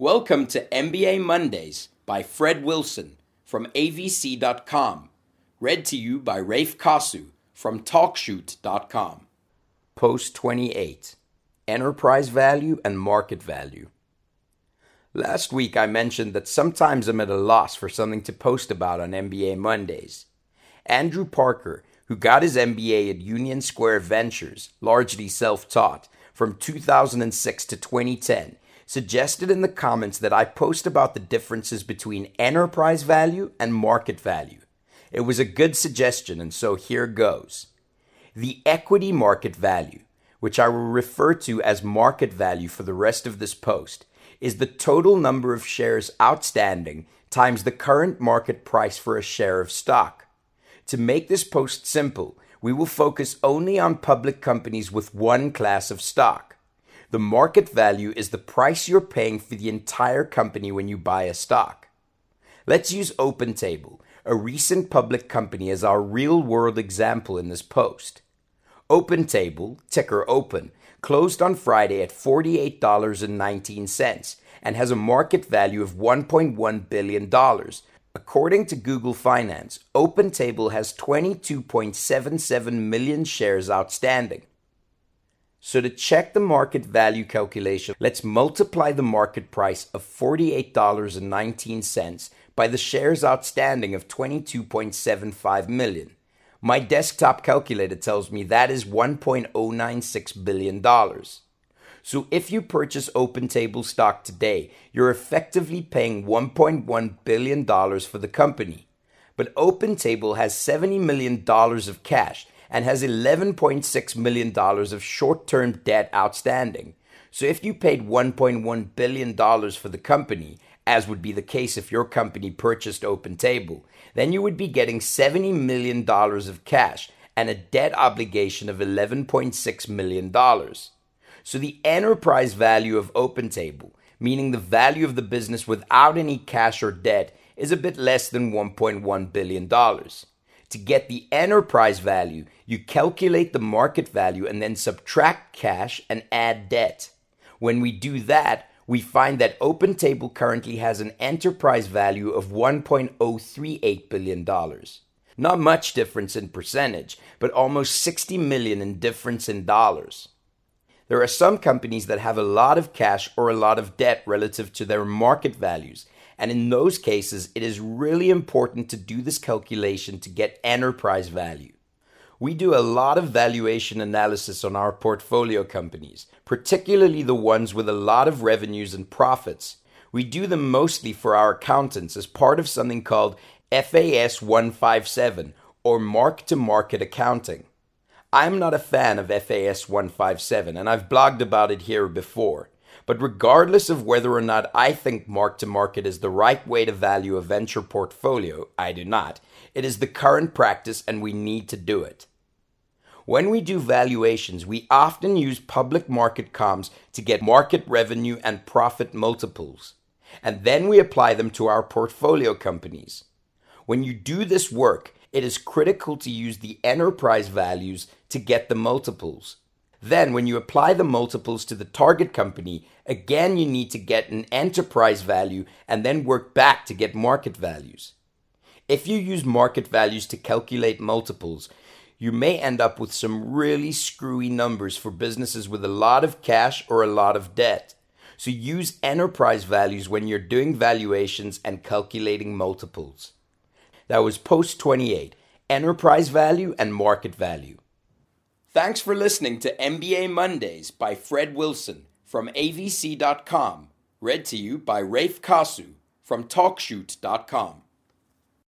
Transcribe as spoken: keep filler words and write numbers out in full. Welcome to M B A Mondays by Fred Wilson from A V C dot com, read to you by Raph Kossew from TalkShoot dot com. Post twenty-eight, Enterprise Value and Market Value. Last week I mentioned that sometimes I'm at a loss for something to post about on M B A Mondays. Andrew Parker, who got his M B A at Union Square Ventures, largely self-taught, from two thousand six to twenty ten, suggested in the comments that I post about the differences between enterprise value and market value. It was a good suggestion, and so here goes. The equity market value, which I will refer to as market value for the rest of this post, is the total number of shares outstanding times the current market price for a share of stock. To make this post simple, we will focus only on public companies with one class of stock. The market value is the price you're paying for the entire company when you buy a stock. Let's use OpenTable, a recent public company, as our real-world example in this post. OpenTable, ticker Open, closed on Friday at forty-eight dollars and nineteen cents and has a market value of one point one billion dollars. According to Google Finance, OpenTable has twenty-two point seven seven million shares outstanding. So to check the market value calculation, let's multiply the market price of forty-eight dollars and nineteen cents by the shares outstanding of twenty-two point seven five million. My desktop calculator tells me that is one point zero nine six billion dollars. So if you purchase OpenTable stock today, you're effectively paying one point one billion dollars for the company. But OpenTable has seventy million dollars of cash and has eleven point six million dollars of short-term debt outstanding. So if you paid one point one billion dollars for the company, as would be the case if your company purchased OpenTable, then you would be getting seventy million dollars of cash and a debt obligation of eleven point six million dollars. So the enterprise value of OpenTable, meaning the value of the business without any cash or debt, is a bit less than one point one billion dollars. To get the enterprise value, you calculate the market value and then subtract cash and add debt. When we do that, we find that OpenTable currently has an enterprise value of one point zero three eight billion dollars. Not much difference in percentage, but almost sixty million dollars in difference in dollars. There are some companies that have a lot of cash or a lot of debt relative to their market values, and in those cases, it is really important to do this calculation to get enterprise value. We do a lot of valuation analysis on our portfolio companies, particularly the ones with a lot of revenues and profits. We do them mostly for our accountants as part of something called F A S one fifty-seven, or mark-to-market accounting. I'm not a fan of F A S one fifty-seven, and I've blogged about it here before. But regardless of whether or not I think mark-to-market is the right way to value a venture portfolio, I do not. It is the current practice and we need to do it. When we do valuations, we often use public market comps to get market revenue and profit multiples, and then we apply them to our portfolio companies. When you do this work, it is critical to use the enterprise values to get the multiples. Then, when you apply the multiples to the target company, again you need to get an enterprise value and then work back to get market values. If you use market values to calculate multiples, you may end up with some really screwy numbers for businesses with a lot of cash or a lot of debt. So use enterprise values when you're doing valuations and calculating multiples. That was post twenty-eight, enterprise value and market value. Thanks for listening to M B A Mondays by Fred Wilson from A V C dot com, read to you by Raph Kossew from TalkShoot dot com.